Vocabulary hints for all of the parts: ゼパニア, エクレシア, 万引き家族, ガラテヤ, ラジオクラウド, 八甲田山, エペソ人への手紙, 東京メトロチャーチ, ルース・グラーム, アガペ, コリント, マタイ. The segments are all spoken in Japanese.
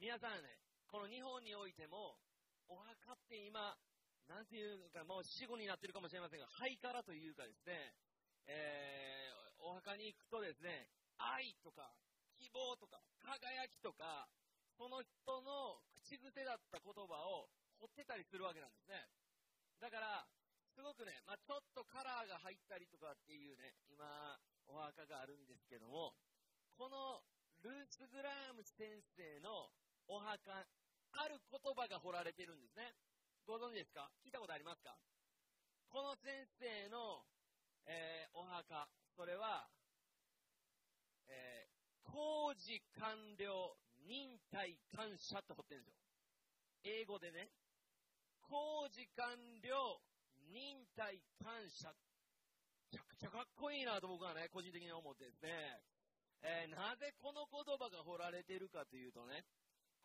皆さんね、この日本においても、お墓って今、なんていうか、もう死後になってるかもしれませんが、灰からというかですね、お墓に行くとですね、愛とか、希望とか、輝きとか、その人の口癖だった言葉を掘ってたりするわけなんですね。だから、すごくね、まあ、ちょっとカラーが入ったりとかっていうね、今、お墓があるんですけども、このルース・グラーム先生のお墓、ある言葉が彫られてるんですね。ご存知ですか？聞いたことありますか？この先生の、お墓、それは、工事完了、忍耐感謝って彫ってるんですよ。英語でね、工事完了、忍耐感謝。めちゃくちゃかっこいいなと僕はね、個人的に思ってですね。なぜこの言葉が彫られているかというとね、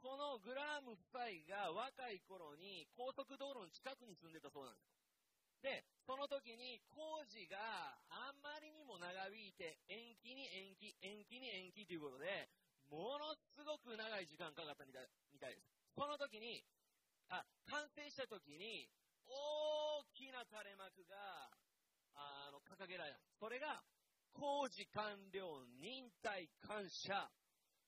このグラーム夫妻が若い頃に高速道路の近くに住んでたそうなんですよ。で、その時に工事があんまりにも長引いて延期ということで、ものすごく長い時間かかったみたいです。その時に、完成した時に大きな垂れ幕が掲げられた。それが工事完了、忍耐感謝。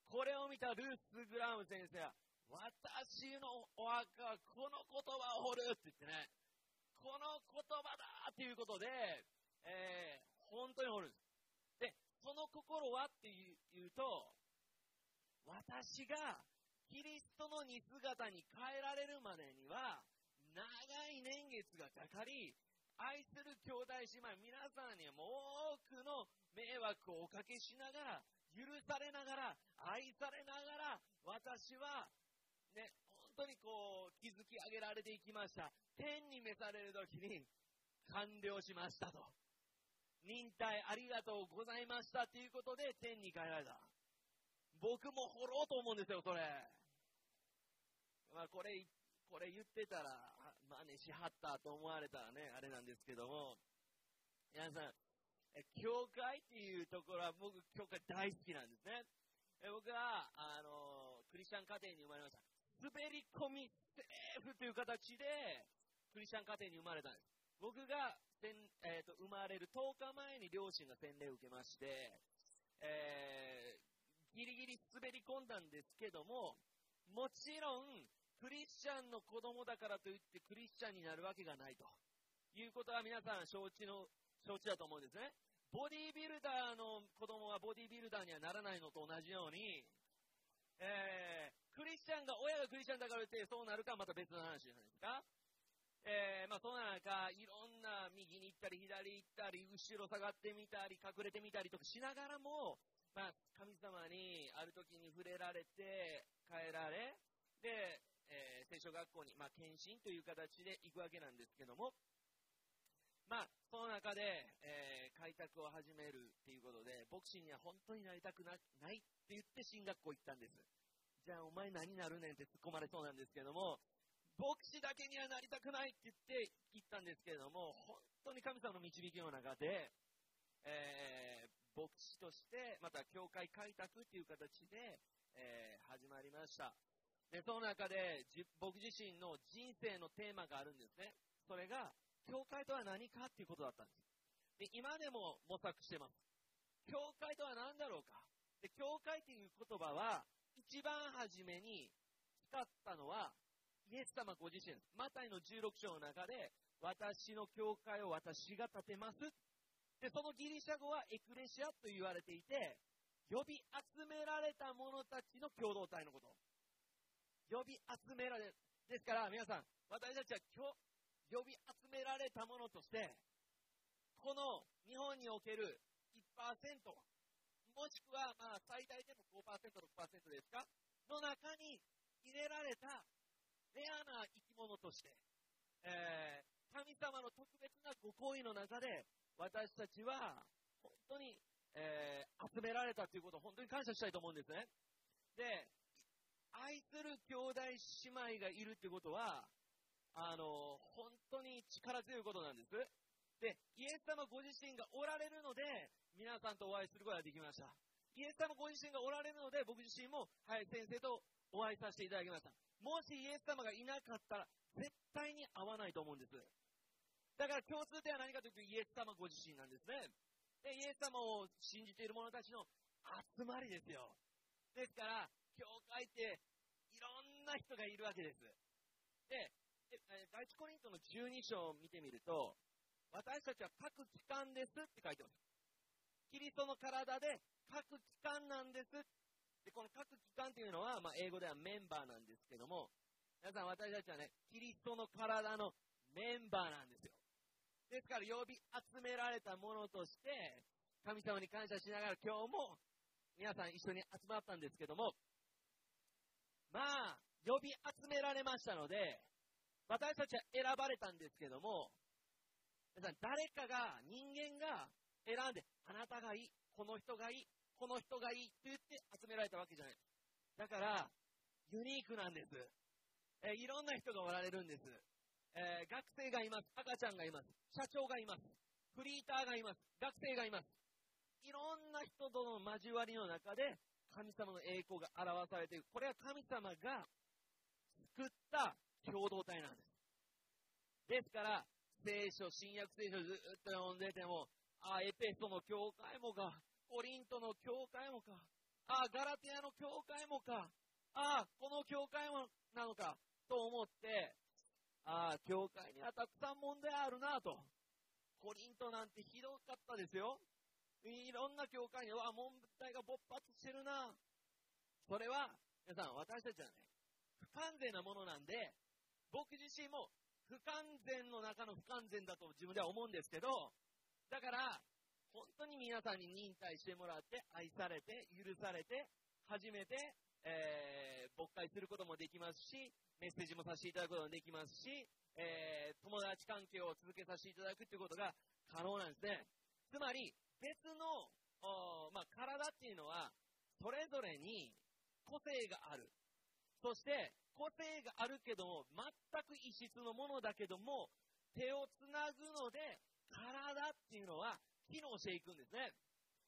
これを見たルース・グラーム先生は、私のお墓はこの言葉を彫るって言ってね、この言葉だっていうことで、本当に彫るんです。で、その心はっていうと、私がキリストの似姿に変えられるまでには、長い年月がかかり、愛する兄弟姉妹、皆さんにはもう多くの迷惑をおかけしながら、許されながら、愛されながら、私は、ね、本当にこう、築き上げられていきました。天に召されるときに、完了しましたと。忍耐ありがとうございましたということで、天に帰られた。僕も掘ろうと思うんですよ、それ。まあ、これ言ってたら、まあね、しはったと思われたらね、あれなんですけども、皆さん、教会っていうところは僕、教会大好きなんですね。僕は、クリスチャン家庭に生まれました。滑り込みセーフという形で、クリスチャン家庭に生まれたんです。僕が生まれる10日前に両親が洗礼を受けまして、ギリギリ滑り込んだんですけども、もちろん、クリスチャンの子供だからといってクリスチャンになるわけがないということは皆さん承知だと思うんですね。ボディービルダーの子供はボディービルダーにはならないのと同じように、クリスチャンが、親がクリスチャンだからといってそうなるかはまた別の話じゃないですか。その中、いろんな右に行ったり左行ったり、後ろ下がってみたり、隠れてみたりとかしながらも、神様にある時に触れられて、変えられ、で、聖書学校に、献身という形で行くわけなんですけども、その中で、開拓を始めるということで、牧師には本当になりたくないって言って進学校行ったんです。じゃあお前何なるねんって突っ込まれそうなんですけども、牧師だけにはなりたくないって言って行ったんですけれども、本当に神様の導きの中で、牧師として、また教会開拓という形で、始まりました。で、その中で僕自身の人生のテーマがあるんですね。それが、教会とは何かっていうことだったんです。で、今でも模索してます。教会とは何だろうか。で、教会という言葉は、一番初めに使ったのは、イエス様ご自身です。マタイの16章の中で、私の教会を私が建てます。で、そのギリシャ語はエクレシアと言われていて、呼び集められた者たちの共同体のこと。呼び集められる。ですから、皆さん、私たちは呼び集められたものとして、この日本における 1%、もしくは最大でも 5%、6% ですか、の中に入れられたレアな生き物として、神様の特別なご行為の中で、私たちは本当に、集められたということを本当に感謝したいと思うんですね。で、愛する兄弟姉妹がいるということは、本当に力強いことなんです。で、イエス様ご自身がおられるので、皆さんとお会いすることができました。イエス様ご自身がおられるので、僕自身も、先生とお会いさせていただきました。もしイエス様がいなかったら、絶対に会わないと思うんです。だから共通点は何かというと、イエス様ご自身なんですね。で、イエス様を信じている者たちの集まりですよ。ですから、教会っていろんな人がいるわけです。で、第一コリントの12章を見てみると、私たちは各機関ですって書いてます。キリストの体で各機関なんです。で、この各機関というのは、英語ではメンバーなんですけども、皆さん私たちはね、キリストの体のメンバーなんですよ。ですから、呼び集められたものとして、神様に感謝しながら、今日も皆さん一緒に集まったんですけども、呼び集められましたので、私たちは選ばれたんですけども、皆さん、誰かが、人間が選んで、あなたがいい、この人がいい、この人がいいと言って集められたわけじゃない。だから、ユニークなんです。いろんな人がおられるんです。学生がいます。赤ちゃんがいます。社長がいます。フリーターがいます。学生がいます。いろんな人との交わりの中で、神様の栄光が表されている。これは神様が作った共同体なんです。ですから、聖書、新約聖書ずっと読んでても、エペソの教会もか、コリントの教会もか、ガラテヤの教会もか、この教会もなのかと思って、教会にはたくさん問題あるなと。コリントなんてひどかったですよ。いろんな教会には問題が勃発してるな。それは、皆さん、私たちはね、不完全なものなんで、僕自身も不完全の中の不完全だと自分では思うんですけど、だから、本当に皆さんに忍耐してもらって、愛されて、許されて、初めて、牧会することもできますし、メッセージもさせていただくこともできますし、友達関係を続けさせていただくということが可能なんですね。つまり、別の、体っていうのは、それぞれに個性がある。そして、個性があるけども、全く異質のものだけども、手をつなぐので、体っていうのは機能していくんですね。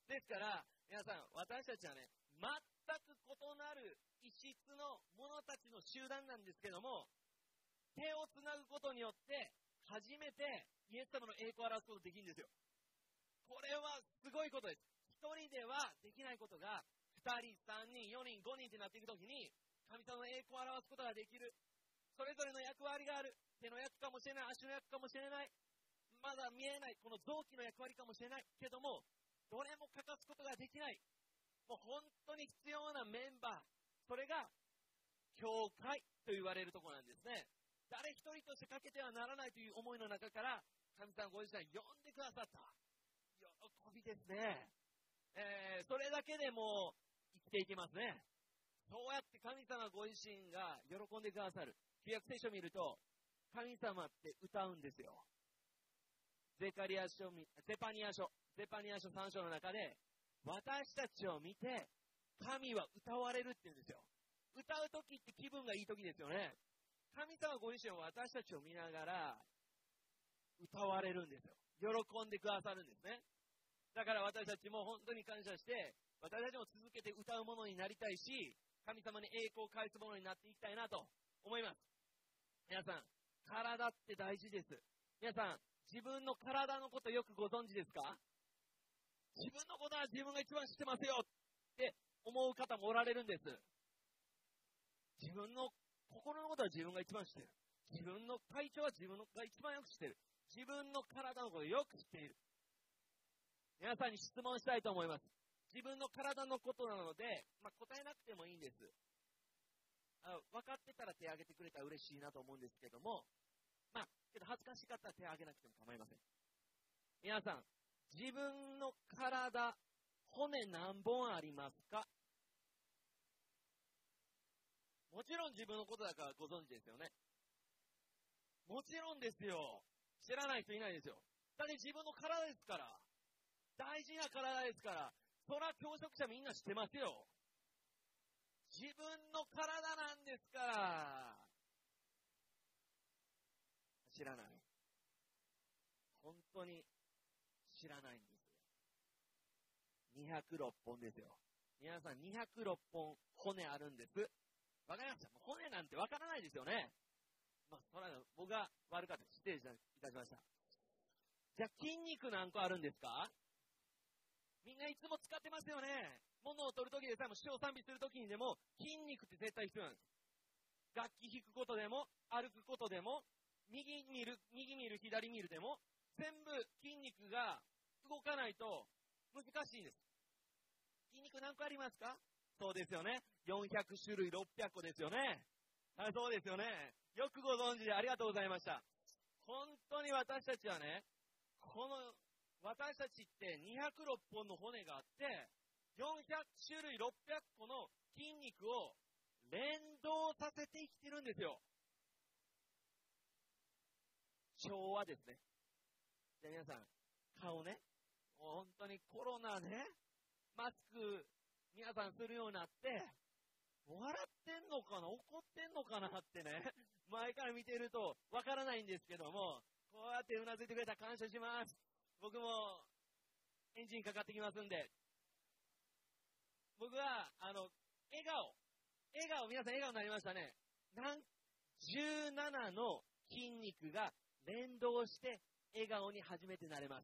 ですから、皆さん、私たちはね、全く異なる異質の者たちの集団なんですけども、手をつなぐことによって、初めてイエス様の栄光を表すことができるんですよ。これはすごいことです。一人ではできないことが、二人、三人、四人、五人ってなっていくときに、神様の栄光を表すことができる。それぞれの役割がある。手の役かもしれない、足の役かもしれない。まだ見えない、この臓器の役割かもしれないけども、どれも欠かすことができない。もう本当に必要なメンバー。それが、教会と言われるところなんですね。誰一人として欠けてはならないという思いの中から、神様ご自身呼んでくださった。喜びですね。それだけでも生きていけますね。そうやって神様ご自身が喜んでくださる。旧約聖書を見ると、神様って歌うんですよ。ゼパニア書3章の中で、私たちを見て、神は歌われるって言うんですよ。歌うときって気分がいいときですよね。神様ご自身は私たちを見ながら、歌われるんですよ。喜んでくださるんですね。だから私たちも本当に感謝して、私たちも続けて歌うものになりたいし、神様に栄光を返すものになっていきたいなと思います。皆さん、体って大事です。皆さん、自分の体のことよくご存知ですか？自分のことは自分が一番知ってますよって思う方もおられるんです。自分の心のことは自分が一番知ってる。自分の体調は自分が一番よく知ってる。自分の体のことをよく知っている。皆さんに質問したいと思います。自分の体のことなので、答えなくてもいいんです。分かってたら手を挙げてくれたら嬉しいなと思うんですけども、けど恥ずかしかったら手を挙げなくても構いません。皆さん、自分の体、骨何本ありますか？もちろん自分のことだからご存知ですよね。もちろんですよ。知らない人いないですよ。だって自分の体ですから。大事な体ですから。そら教職者みんな知ってますよ。自分の体なんですから。知らない。本当に知らないんですよ。206本ですよ。皆さん206本骨あるんです。わかりました。もう骨なんてわからないですよね。まあ、それは僕が悪かった。失礼いたしました。じゃあ筋肉何個あるんですか？みんないつも使ってますよね。物を取るときでさえも、死を賛美するときにでも、筋肉って絶対必要なんです。楽器弾くことでも、歩くことでも、右見る、左見るでも、全部筋肉が動かないと難しいんです。筋肉何個ありますか？そうですよね。400種類600個ですよね。はい、そうですよね。よくご存知でありがとうございました。本当に私たちはね、この、私たちって206本の骨があって、400種類600個の筋肉を連動させて生きてるんですよ。調和ですね。じゃあ皆さん、顔ね、本当にコロナね、マスク、皆さんするようになって、笑ってんのかな、怒ってんのかなってね、前から見てるとわからないんですけども、こうやってうなずいてくれたら感謝します。僕もエンジンかかってきますんで、僕は、笑顔、皆さん笑顔になりましたね。17の筋肉が連動して笑顔に初めてなれます。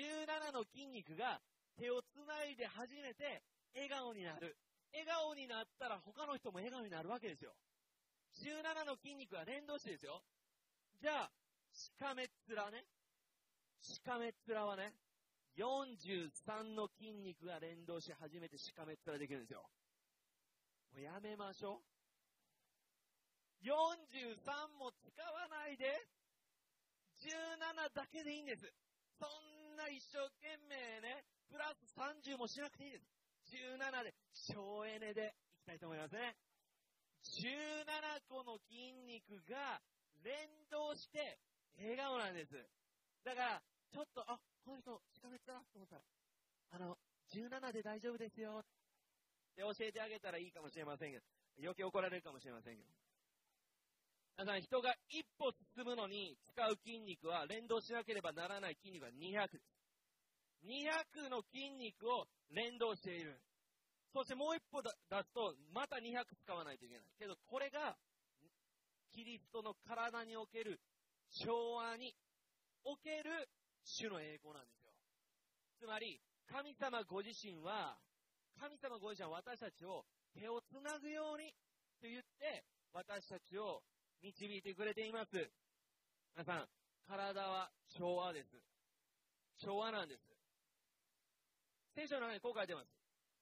17の筋肉が手をつないで初めて笑顔になる。笑顔になったら他の人も笑顔になるわけですよ。17の筋肉が連動してですよ。じゃあ、しかめっ面ね。しかめっ面はね、43の筋肉が連動し初めてしかめっ面できるんですよ。もうやめましょう。43も使わないで、17だけでいいんです。そんな一生懸命ね、プラス30もしなくていいです。17で、省エネでいきたいと思いますね。17個の筋肉が連動して笑顔なんです。だから、ちょっと、あ、この人、しかめっ面だと思ったら、17で大丈夫ですよ。で、教えてあげたらいいかもしれませんけど、余計怒られるかもしれませんけど。皆さん、人が一歩進むのに使う筋肉は、連動しなければならない筋肉は200です。200の筋肉を連動している。そしてもう一歩出すと、また200使わないといけない。けど、これが、キリストの体における、調和における主の栄光なんですよ。つまり、神様ご自身は私たちを手をつなぐようにと言って、私たちを導いてくれています。皆さん、体は調和です。調和なんです。聖書の中にこう書いてます。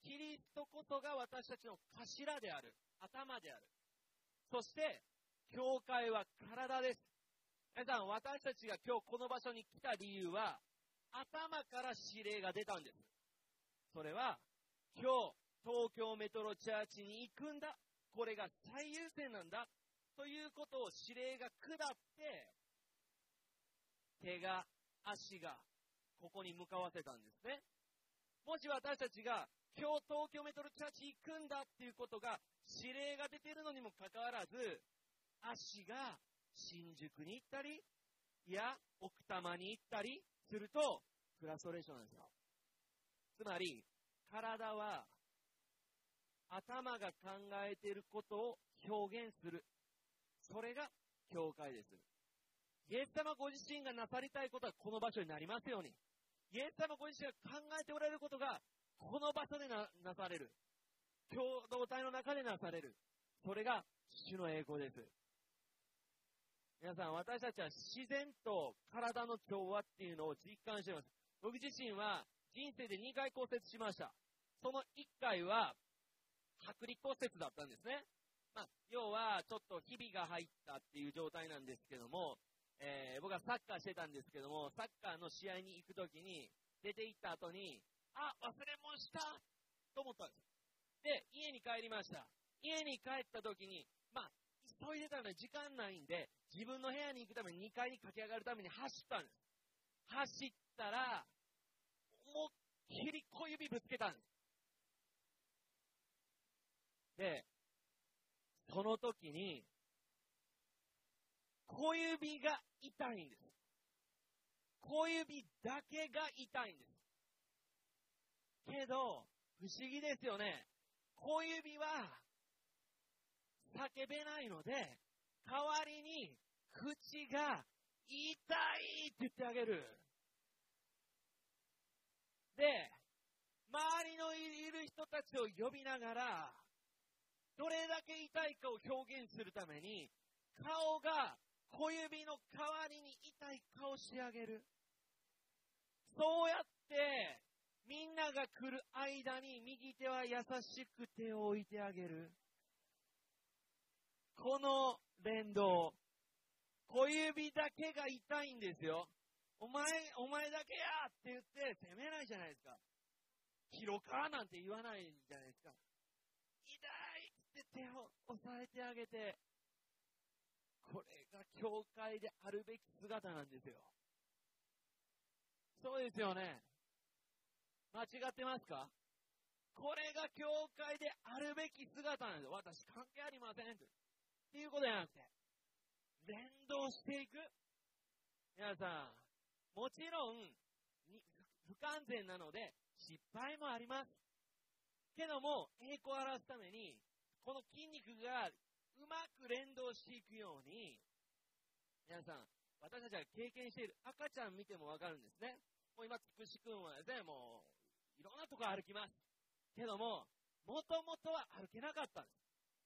キリストこそが私たちの頭である。頭である。そして、教会は体です。皆さん、私たちが今日この場所に来た理由は、頭から指令が出たんです。それは、今日、東京メトロチャーチに行くんだ。これが最優先なんだ。ということを指令が下って、手が、足が、ここに向かわせたんですね。もし私たちが、今日東京メトロチャーチ行くんだっていうことが、指令が出てるのにもかかわらず、足が、新宿に行ったり、いや、奥多摩に行ったりすると、フラストレーションなんですよ。つまり、体は、頭が考えていることを表現する。それが、教会です。イエス様ご自身がなさりたいことはこの場所になりますように。イエス様ご自身が考えておられることが、この場所で なされる。共同体の中でなされる。それが、主の栄光です。皆さん、私たちは自然と体の調和っていうのを実感しています。僕自身は人生で2回骨折しました。その1回は、剥離骨折だったんですね。まあ、要は、ちょっとひびが入ったっていう状態なんですけども、僕はサッカーしてたんですけども、サッカーの試合に行くときに、出て行った後に、あ、忘れ物したと思ったんです。で、家に帰りました。家に帰ったときに、まあ、急いでたのに時間ないんで、自分の部屋に行くために2階に駆け上がるために走ったんです。走ったら、思いっきり小指ぶつけたんです。で、その時に、小指が痛いんです。小指だけが痛いんです。けど、不思議ですよね。小指は叫べないので、代わりに口が痛いって言ってあげる。で、周りのいる人たちを呼びながら、どれだけ痛いかを表現するために、顔が小指の代わりに痛い顔をしてあげる。そうやって、みんなが来る間に右手は優しく手を置いてあげる。この連動。小指だけが痛いんですよ。お前だけやって言って責めないじゃないですか。ヒロかなんて言わないじゃないですか。痛いって手を押さえてあげて。これが教会であるべき姿なんですよ。そうですよね。間違ってますか？これが教会であるべき姿なんですよ。私関係ありませんっていうことじゃなくて、連動していく。皆さん、もちろん不完全なので失敗もありますけども、栄光を表すためにこの筋肉がうまく連動していくように、皆さん、私たちが経験している赤ちゃん見ても分かるんですね。もう今、つくし君はですね、もういろんなところ歩きます。けども、もともとは歩けなかったんで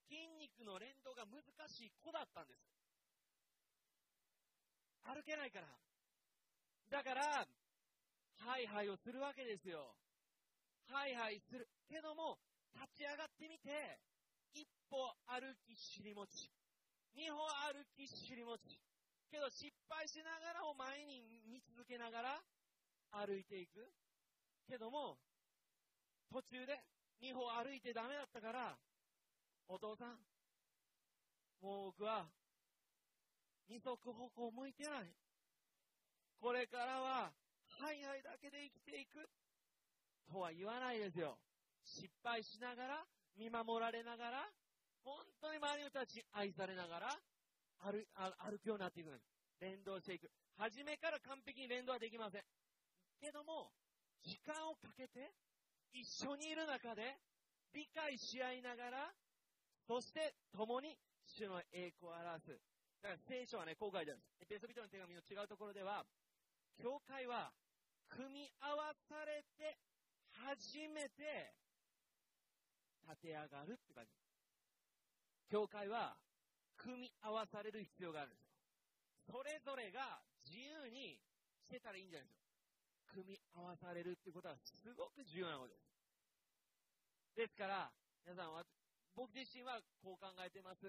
す。筋肉の連動が難しい子だったんです。歩けないから。だから、ハイハイをするわけですよ。ハイハイする。けども、立ち上がってみて、一歩歩き尻持ち。二歩歩き尻持ち。けど失敗しながらを前に見続けながら歩いていく。けども、途中で2歩歩いてダメだったから、お父さん、もう僕は二足歩行向いてない。これからは、ハイハイだけで生きていく。とは言わないですよ。失敗しながら、見守られながら、本当に周りの人たちに愛されながら、歩くようになっていく。連動していく。初めから完璧に連動はできません。けども、時間をかけて、一緒にいる中で、理解し合いながら、そして、共に、主の栄光を表す。だから、聖書はね、こう書いてあるんです。エペソビトの手紙の違うところでは、教会は、組み合わされて、初めて、立て上がるって感じ。教会は、組み合わされる必要があるんですよ。それぞれが、自由にしてたらいいんじゃないですか。組み合わされるっていうことはすごく重要なことです。ですから、皆さんは、僕自身はこう考えています。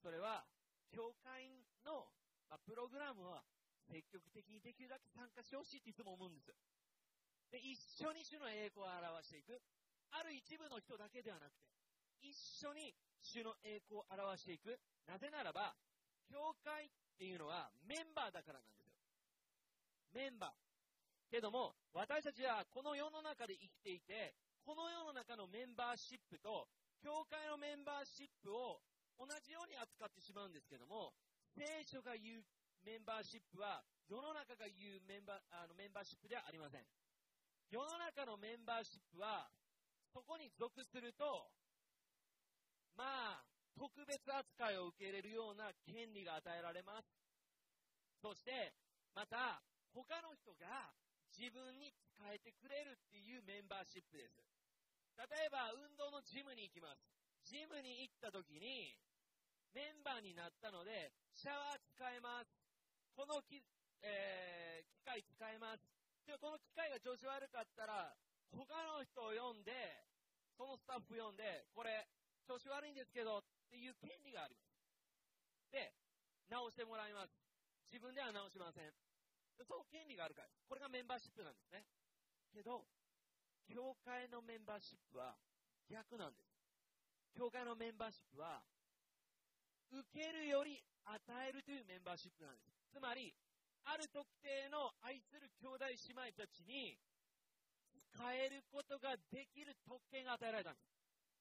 それは、教会のプログラムは積極的にできるだけ参加してほしいっていつも思うんです。で、一緒に主の栄光を表していく。ある一部の人だけではなくて、一緒に主の栄光を表していく。なぜならば、教会っていうのはメンバーだからなんですよ。メンバー。けども、私たちはこの世の中で生きていて、この世の中のメンバーシップと、教会のメンバーシップを同じように扱ってしまうんですけども、聖書が言うメンバーシップは、世の中が言うメンバーシップではありません。世の中のメンバーシップは、そこに属すると、まあ、特別扱いを受け入れるような権利が与えられます。そして、また、他の人が、自分に使えてくれるっていうメンバーシップです。例えば、運動のジムに行きます。ジムに行った時に、メンバーになったので、シャワー使えます。この機械使えます。で、この機械が調子悪かったら、他の人を呼んで、そのスタッフ呼んで、これ、調子悪いんですけど、っていう権利があります。で、直してもらいます。自分では直しません。そう、権利があるから。これがメンバーシップなんですね。けど、教会のメンバーシップは逆なんです。教会のメンバーシップは、受けるより与えるというメンバーシップなんです。つまり、ある特定の愛する兄弟姉妹たちに、使えることができる特権が与えられたんで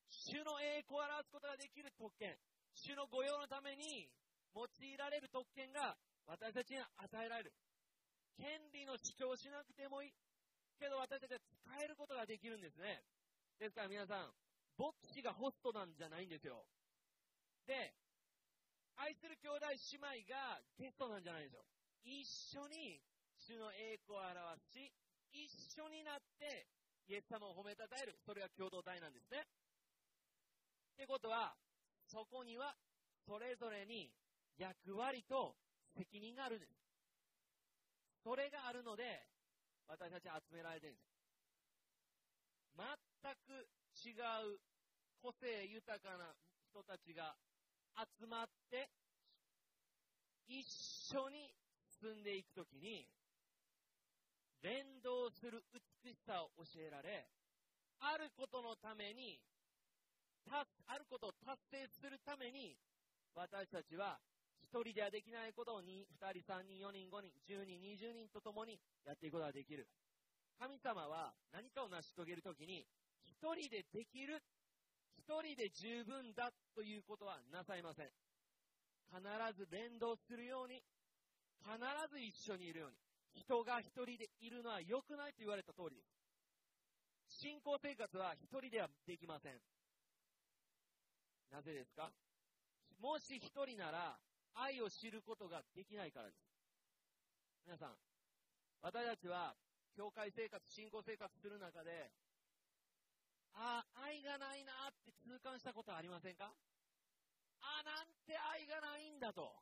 す。主の栄光を表すことができる特権。主の御用のために用いられる特権が私たちに与えられる。権利の主張をしなくてもいい。けど私たちは使えることができるんですね。ですから皆さん、牧師がホストなんじゃないんですよ。で、愛する兄弟姉妹がゲストなんじゃないんですよ。一緒に主の栄光を表し、一緒になってイエス様を褒めたたえる、それが共同体なんですね。ってことは、そこにはそれぞれに役割と責任があるんです。それがあるので、私たちは集められているんです。全く違う個性豊かな人たちが集まって、一緒に進んでいくときに、連動する美しさを教えられ、あることのために、あることを達成するために、私たちは一人ではできないことを2人、3人、4人、5人、10人、20人と共にやっていくことができる。神様は何かを成し遂げるときに、一人でできる、一人で十分だということはなさいません。必ず連動するように、必ず一緒にいるように。人が一人でいるのは良くないと言われた通りです。信仰生活は一人ではできません。なぜですか？もし一人なら愛を知ることができないからです。皆さん、私たちは教会生活、信仰生活する中で、愛がないなって痛感したことはありませんか？なんて愛がないんだと。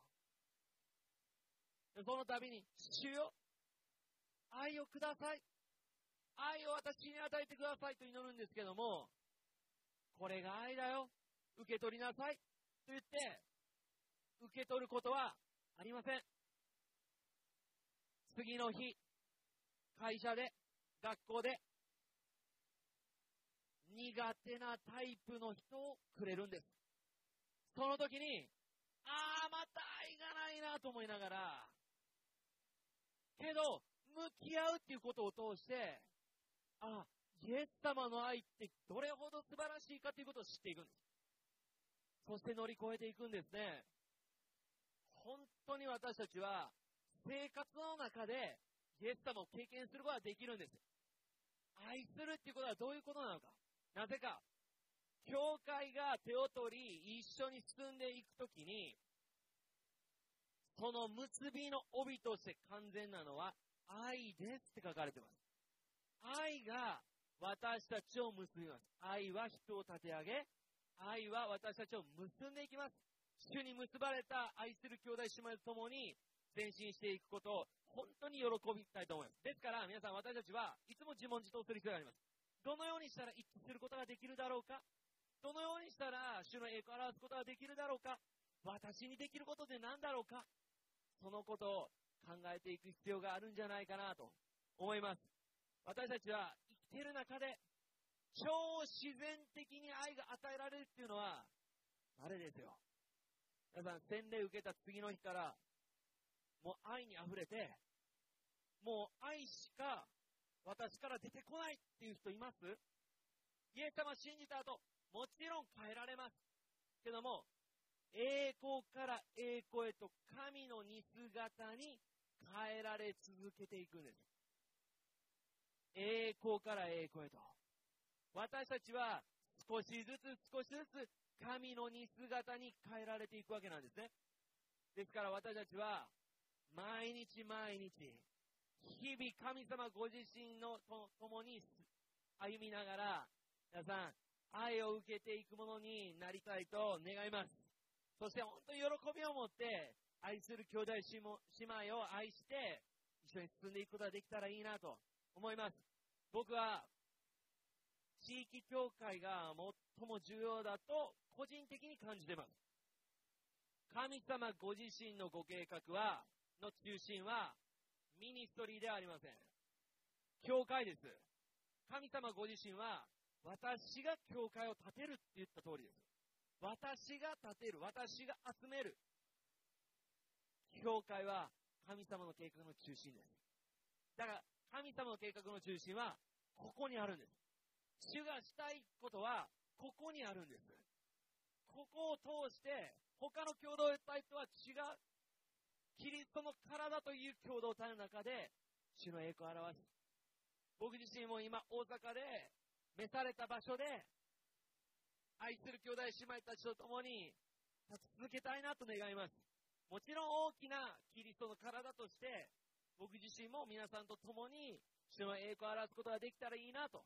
その度に、主よ、愛をください。愛を私に与えてくださいと祈るんですけども、これが愛だよ。受け取りなさい。と言って、受け取ることはありません。次の日、会社で、学校で、苦手なタイプの人をくれるんです。その時に、また愛がないなと思いながら、けど、向き合うっていうことを通して、イエス様の愛ってどれほど素晴らしいかということを知っていくんです。そして乗り越えていくんですね。本当に私たちは、生活の中で、イエス様を経験することができるんです。愛するっていうことはどういうことなのか。なぜか、教会が手を取り、一緒に進んでいくときに、その結びの帯として完全なのは、愛ですって書かれています。愛が私たちを結びます。愛は人を立て上げ、愛は私たちを結んでいきます。主に結ばれた愛する兄弟姉妹と共に前進していくことを本当に喜びたいと思います。ですから皆さん、私たちはいつも自問自答する必要があります。どのようにしたら一致することができるだろうか？どのようにしたら主の栄光を表すことができるだろうか？私にできることって何だろうか？そのことを考えていく必要があるんじゃないかなと思います。私たちは生きている中で超自然的に愛が与えられるっていうのは、あれですよ。皆さん、洗礼を受けた次の日から、もう愛にあふれて、もう愛しか私から出てこないっていう人います？イエス様を信じた後、もちろん変えられます。けども、栄光から栄光へと神の似姿に変えられ続けていくんです。栄光から栄光へと。私たちは少しずつ少しずつ神の似姿に変えられていくわけなんですね。ですから私たちは毎日毎日、日々神様ご自身のと共に歩みながら、皆さん、愛を受けていくものになりたいと願います。そして本当に喜びを持って、愛する兄弟姉妹を愛して、一緒に進んでいくことができたらいいなと思います。僕は、地域教会が最も重要だと個人的に感じています。神様ご自身のご計画は、の中心は、ミニストリーではありません。教会です。神様ご自身は、私が教会を建てるって言った通りです。私が建てる、私が集める。教会は神様の計画の中心です。だから、神様の計画の中心は、ここにあるんです。主がしたいことは、ここにあるんです。ここを通して、他の共同体とは違う、キリストの体という共同体の中で、主の栄光を表す。僕自身も今、大阪で、召された場所で愛する兄弟姉妹たちと共に立ち続けたいなと願います。もちろん大きなキリストの体として僕自身も皆さんと共に主の栄光を表すことができたらいいなと、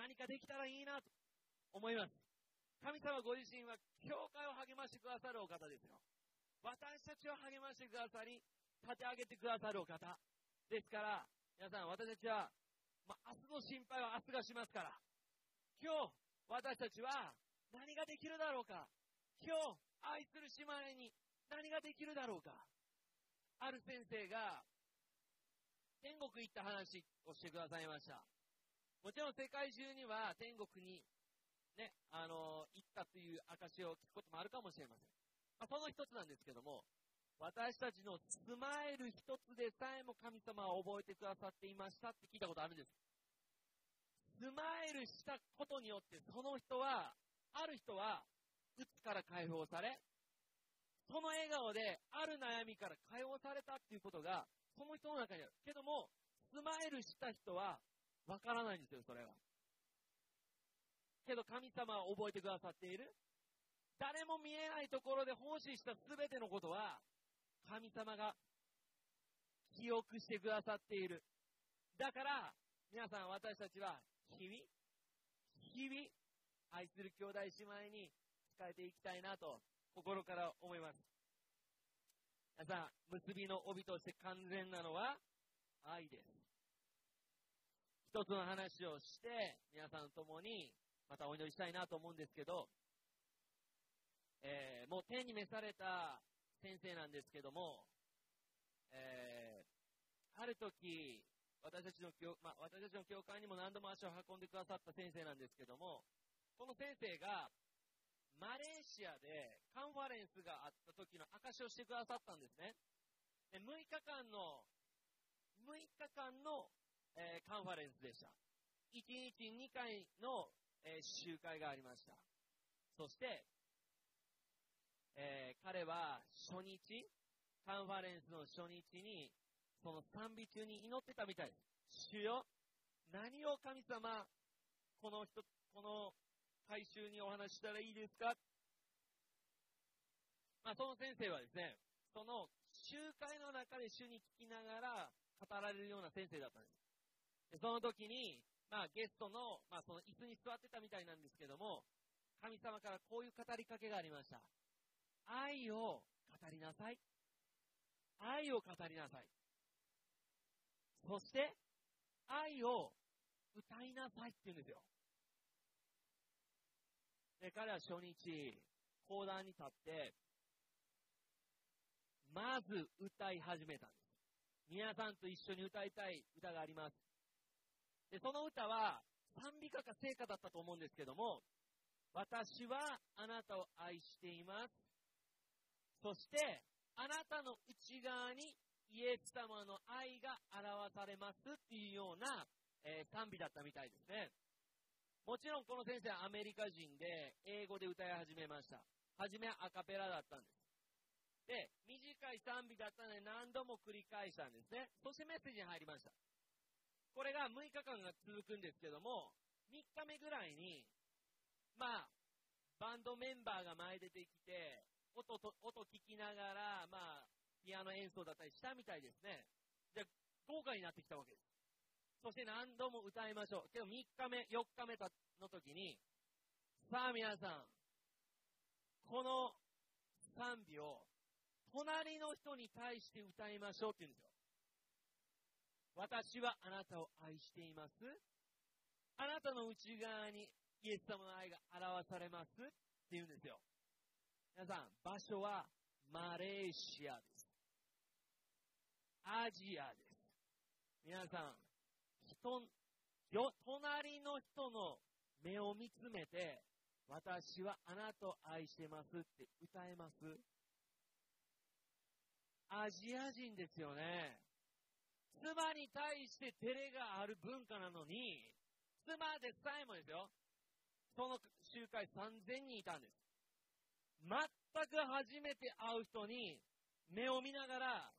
何かできたらいいなと思います。神様ご自身は教会を励ましてくださるお方ですよ。私たちを励ましてくださり、立て上げてくださるお方ですから、皆さん、私たちは、明日の心配は明日がしますから、今日、私たちは何ができるだろうか、今日、愛する姉妹に何ができるだろうか。ある先生が、天国行った話をしてくださいました。もちろん世界中には天国にね、行ったという証を聞くこともあるかもしれません。その一つなんですけども、私たちのスマイル一つでさえも神様は覚えてくださっていましたって聞いたことあるんです。スマイルしたことによって、ある人は、うつから解放され、その笑顔である悩みから解放されたっていうことが、その人の中にある。けども、スマイルした人はわからないんですよ、それは。けど神様は覚えてくださっている。誰も見えないところで奉仕したすべてのことは、神様が記憶してくださっている。だから、皆さん私たちは日々、愛する兄弟姉妹に仕えていきたいなと、心から思います。皆さん、結びの帯として完全なのは愛です。一つの話をして、皆さんともにまたお祈りしたいなと思うんですけど、もう天に召された先生なんですけども、ある時私たちの教会にも何度も足を運んでくださった先生なんですけども、この先生がマレーシアでカンファレンスがあった時の証しをしてくださったんですね。で、6日間の、カンファレンスでした。1日2回の、集会がありました。そして、彼は初日、カンファレンスの初日に、その賛美中に祈ってたみたいです。主よ、何を神様、この回収にお話したらいいですか。その先生はですね、その集会の中で主に聞きながら語られるような先生だったんです。で、その時に、ゲストの、その椅子に座ってたみたいなんですけども、神様からこういう語りかけがありました。愛を語りなさい。愛を語りなさい。そして、愛を歌いなさいって言うんですよ。で、彼は初日、講壇に立って、まず歌い始めたんです。皆さんと一緒に歌いたい歌があります。で、その歌は、賛美歌か聖歌だったと思うんですけども、私はあなたを愛しています。そして、あなたの内側にイエス様の愛が表されますっていうような、賛美だったみたいですね。もちろんこの先生はアメリカ人で、英語で歌い始めました。はじめはアカペラだったんです。で、短い賛美だったので何度も繰り返したんですね。そしてメッセージに入りました。これが6日間が続くんですけども、3日目ぐらいに、バンドメンバーが前出てきて、音聞きながら、ピアノ演奏だったりしたみたいですね。で、豪華になってきたわけです。そして何度も歌いましょう。けど3日目、4日目の時に、さあ皆さん、この賛美を隣の人に対して歌いましょうって言うんですよ。私はあなたを愛しています。あなたの内側にイエス様の愛が表されますって言うんですよ。皆さん、場所はマレーシアです。アジアです。皆さん、隣の人の目を見つめて、私はあなたを愛してますって歌えます？アジア人ですよね。妻に対して照れがある文化なのに、妻でさえもですよ。その集会3000人いたんです。全く初めて会う人に目を見ながら、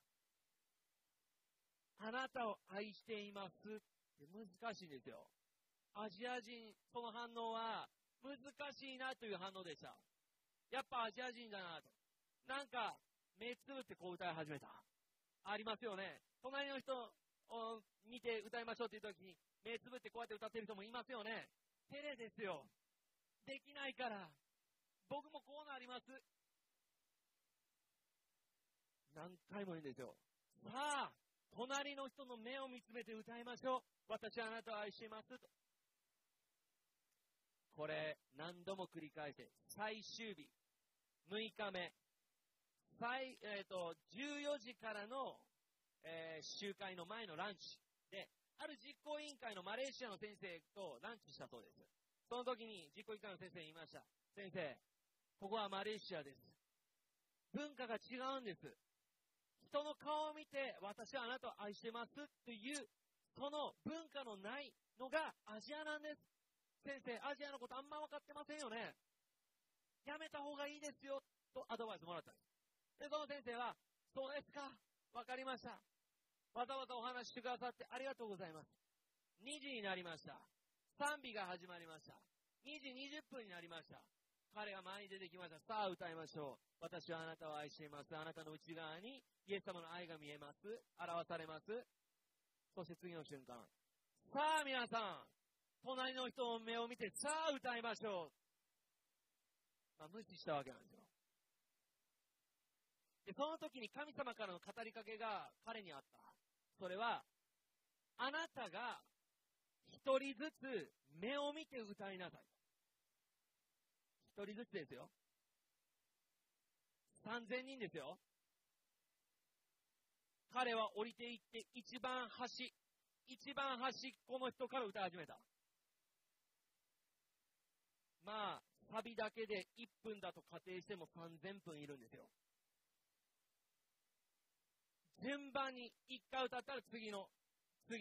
あなたを愛していますって難しいんですよ。アジア人、その反応は難しいなという反応でした。やっぱアジア人だなと。なんか、目つぶってこう歌い始めた。ありますよね。隣の人を見て歌いましょうという時に、目つぶってこうやって歌ってる人もいますよね。照れですよ。できないから。僕もこうなります。何回も言うんですよ。さあ、隣の人の目を見つめて歌いましょう。私はあなたを愛していますと。これ、何度も繰り返して、最終日、6日目、14時からの、集会の前のランチで、ある実行委員会のマレーシアの先生とランチしたそうです。その時に実行委員会の先生に言いました。先生、ここはマレーシアです。文化が違うんです。人の顔を見て、私はあなたを愛してますという、その文化のないのがアジアなんです。先生、アジアのことあんま分かってませんよね。やめた方がいいですよ、とアドバイスもらったんです。で、その先生は、そうですか、分かりました。わざわざお話ししてくださってありがとうございます。2時になりました。賛美が始まりました。2時20分になりました。彼が前に出てきました。さあ、歌いましょう。私はあなたを愛しています。あなたの内側にイエス様の愛が見えます。表されます。そして次の瞬間。さあ、皆さん。隣の人の目を見て、さあ、歌いましょう。まあ、無視したわけなんですよ。で、その時に神様からの語りかけが彼にあった。それは、あなたが一人ずつ目を見て歌いなさい。一人ずつですよ。3000人ですよ。彼は降りていって一番端っこの人から歌い始めた。まあ、サビだけで1分だと仮定しても3000分いるんですよ。順番に1回歌ったら次のって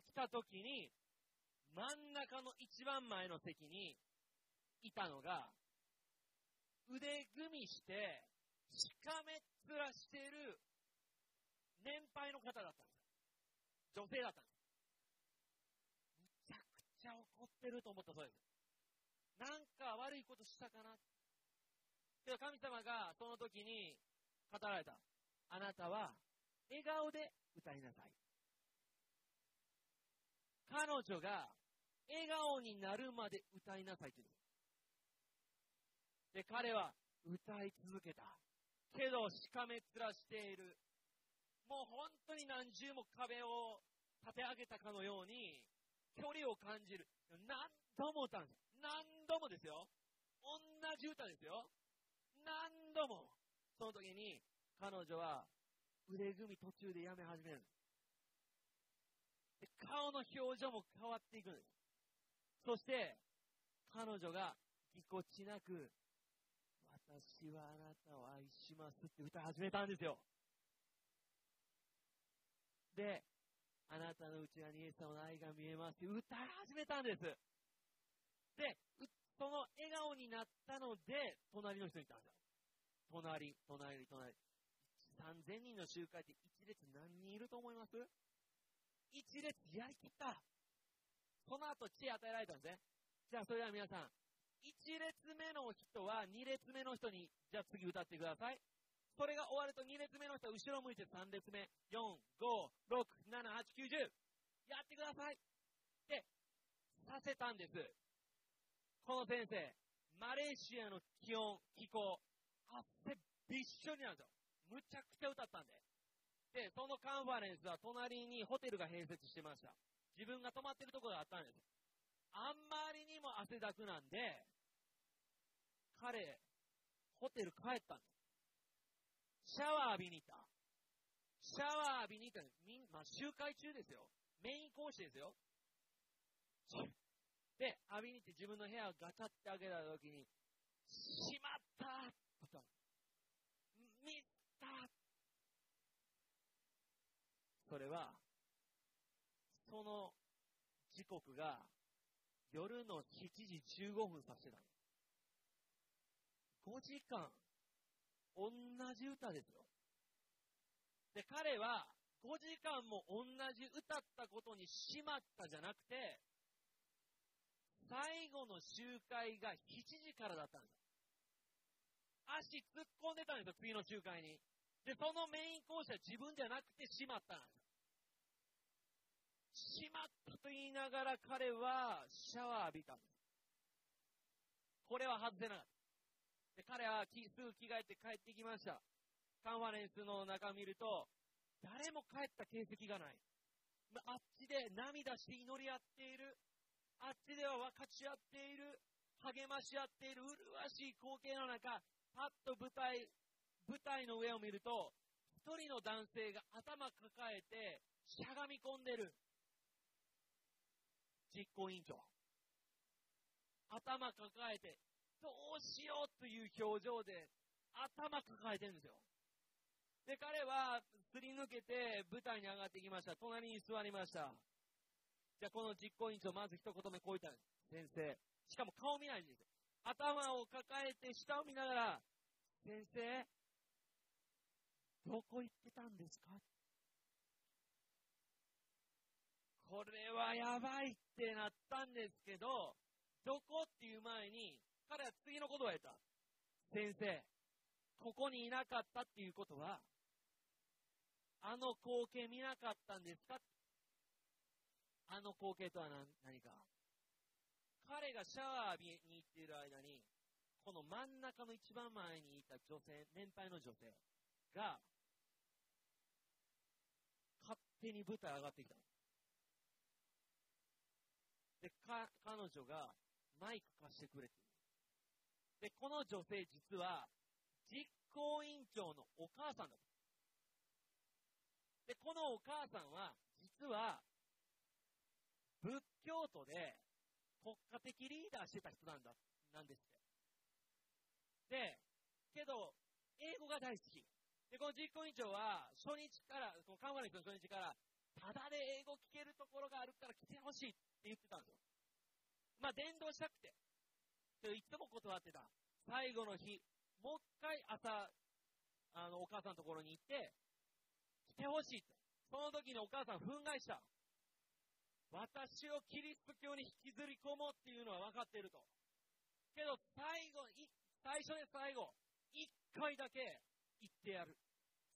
来たときに、真ん中の一番前の席にいたのが、腕組みして、しかめっ面している年配の方だったんです。女性だったんです。むちゃくちゃ怒ってると思ったそうです。なんか悪いことしたかな。けど神様がその時に語られた。あなたは笑顔で歌いなさい。彼女が笑顔になるまで歌いなさいと言うんです。で、彼は歌い続けた。けど、しかめっ面している。もう本当に何重も壁を立て上げたかのように、距離を感じる。何度も歌うんです。何度もですよ。同じ歌ですよ。何度も。その時に、彼女は腕組み途中でやめ始めるんです。で、顔の表情も変わっていくんです。そして、彼女がぎこちなく、私はあなたを愛しますって歌い始めたんですよ。で、あなたの内側にイエス様の愛が見えますって歌い始めたんです。で、その笑顔になったので、隣の人に言ったんですよ。隣。3000人の集会って一列何人いると思います？一列やりきった。その後、知恵与えられたんですね。じゃあ、それでは皆さん。1列目の人は2列目の人に、じゃあ次歌ってください。それが終わると2列目の人は後ろ向いて3列目、4、5、6、7、8、9、10。やってください。で、させたんです。この先生、マレーシアの気温、気候、汗びっしょりなんですよ。むちゃくちゃ歌ったんで。で、そのカンファレンスは隣にホテルが併設してました。自分が泊まってるところがあったんです。あんまりにも汗だくなんで、彼、ホテル帰ったんです。シャワー浴びに行った。まあ、集会中ですよ。メイン講師ですよ。で、浴びに行って自分の部屋をガチャって開けたときに、しまったーって言ったの。ミスったー。それは、その時刻が、夜の7時15分させてたの。5時間、同じ歌ですよ。で、彼は5時間も同じ歌ったことにしまったじゃなくて、最後の集会が7時からだったんです。足突っ込んでたんですよ、次の集会に。で、そのメイン講師は自分じゃなくてしまったんです。しまったと言いながら彼はシャワー浴びたんです。これは外せなかった。で、彼はすぐ着替えて帰ってきました。カンファレンスの中を見ると、誰も帰った形跡がない。あっちで涙して祈り合っている。あっちでは分かち合っている。励まし合っている麗しい光景の中、パッと舞台の上を見ると、一人の男性が頭抱えてしゃがみ込んでる。実行委員長。頭抱えて、どうしようという表情で頭抱えてるんですよ。で、彼はすり抜けて舞台に上がってきました。隣に座りました。じゃあこの実行委員長、まず一言目こう言ったんです。先生。しかも顔見ないんですよ。頭を抱えて下を見ながら、先生、どこ行ってたんですか？これはやばいってなったんですけど、どこっていう前に、彼は次のことを言った。先生、ここにいなかったっていうことは、あの光景見なかったんですか？あの光景とは何か。彼がシャワーに行っている間に、この真ん中の一番前にいた女性、年配の女性が、勝手に舞台上がってきた。で、彼女がマイク貸してくれてる。で、この女性実は、実行委員長のお母さんだった。で、このお母さんは、実は、仏教徒で、国家的リーダーしてた人なんですって。で、けど、英語が大好き。で、この実行委員長は、初日から、このカンファレンスの初日から、ただで英語聞けるところがあるから来てほしいって言ってたんですよ。まあ、伝道したくて。いつも断ってた。最後の日、もう一回朝、お母さんのところに行って、来てほしいって。その時にお母さん憤慨した。私をキリスト教に引きずり込もうっていうのは分かっていると。けど最初で最後、一回だけ言ってやる。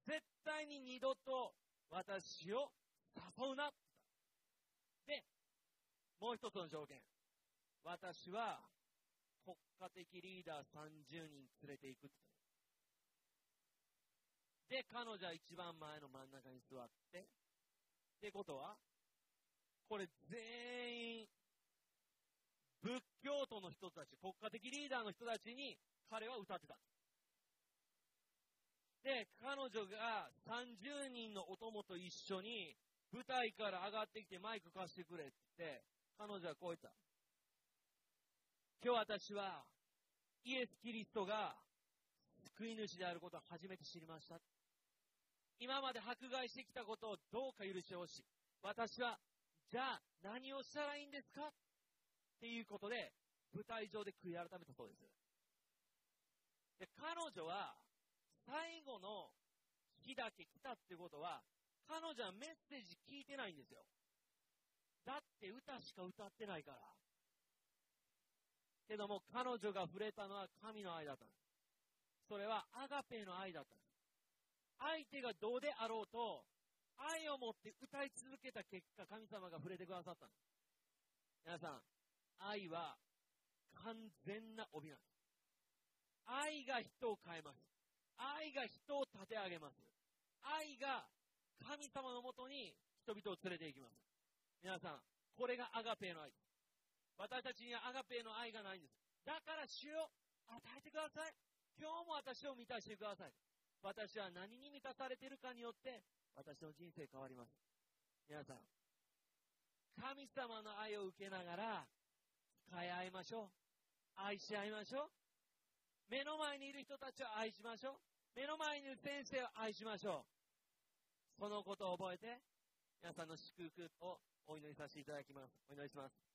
絶対に二度と私を誘うなって言った。で、もう一つの条件。私は国家的リーダー30人連れていくって言った。で、彼女は一番前の真ん中に座って。ってことは、これ全員、仏教徒の人たち、国家的リーダーの人たちに彼は歌ってた。で、彼女が30人のお供と一緒に舞台から上がってきてマイク貸してくれって、彼女はこう言った。今日私はイエス・キリストが救い主であることを初めて知りました。今まで迫害してきたことをどうか許してほしい。私はじゃあ、何をしたらいいんですかっていうことで、舞台上で悔い改めたそうです。で、彼女は、最後の日だけ来たってことは、彼女はメッセージ聞いてないんですよ。だって歌しか歌ってないから。けども、彼女が触れたのは神の愛だったんです。それはアガペの愛だったんです。相手がどうであろうと、愛を持って歌い続けた結果、神様が触れてくださったんです。皆さん、愛は完全な帯なんです。愛が人を変えます。愛が人を立て上げます。愛が神様のもとに人々を連れて行きます。皆さん、これがアガペーの愛です。私たちにはアガペーの愛がないんです。だから主を与えてください。今日も私を満たしてください。私は何に満たされているかによって、私の人生変わります。皆さん、神様の愛を受けながら、使い合いましょう。愛し合いましょう。目の前にいる人たちを愛しましょう。目の前にいる先生を愛しましょう。そのことを覚えて、皆さんの祝福をお祈りさせていただきます。お祈りします。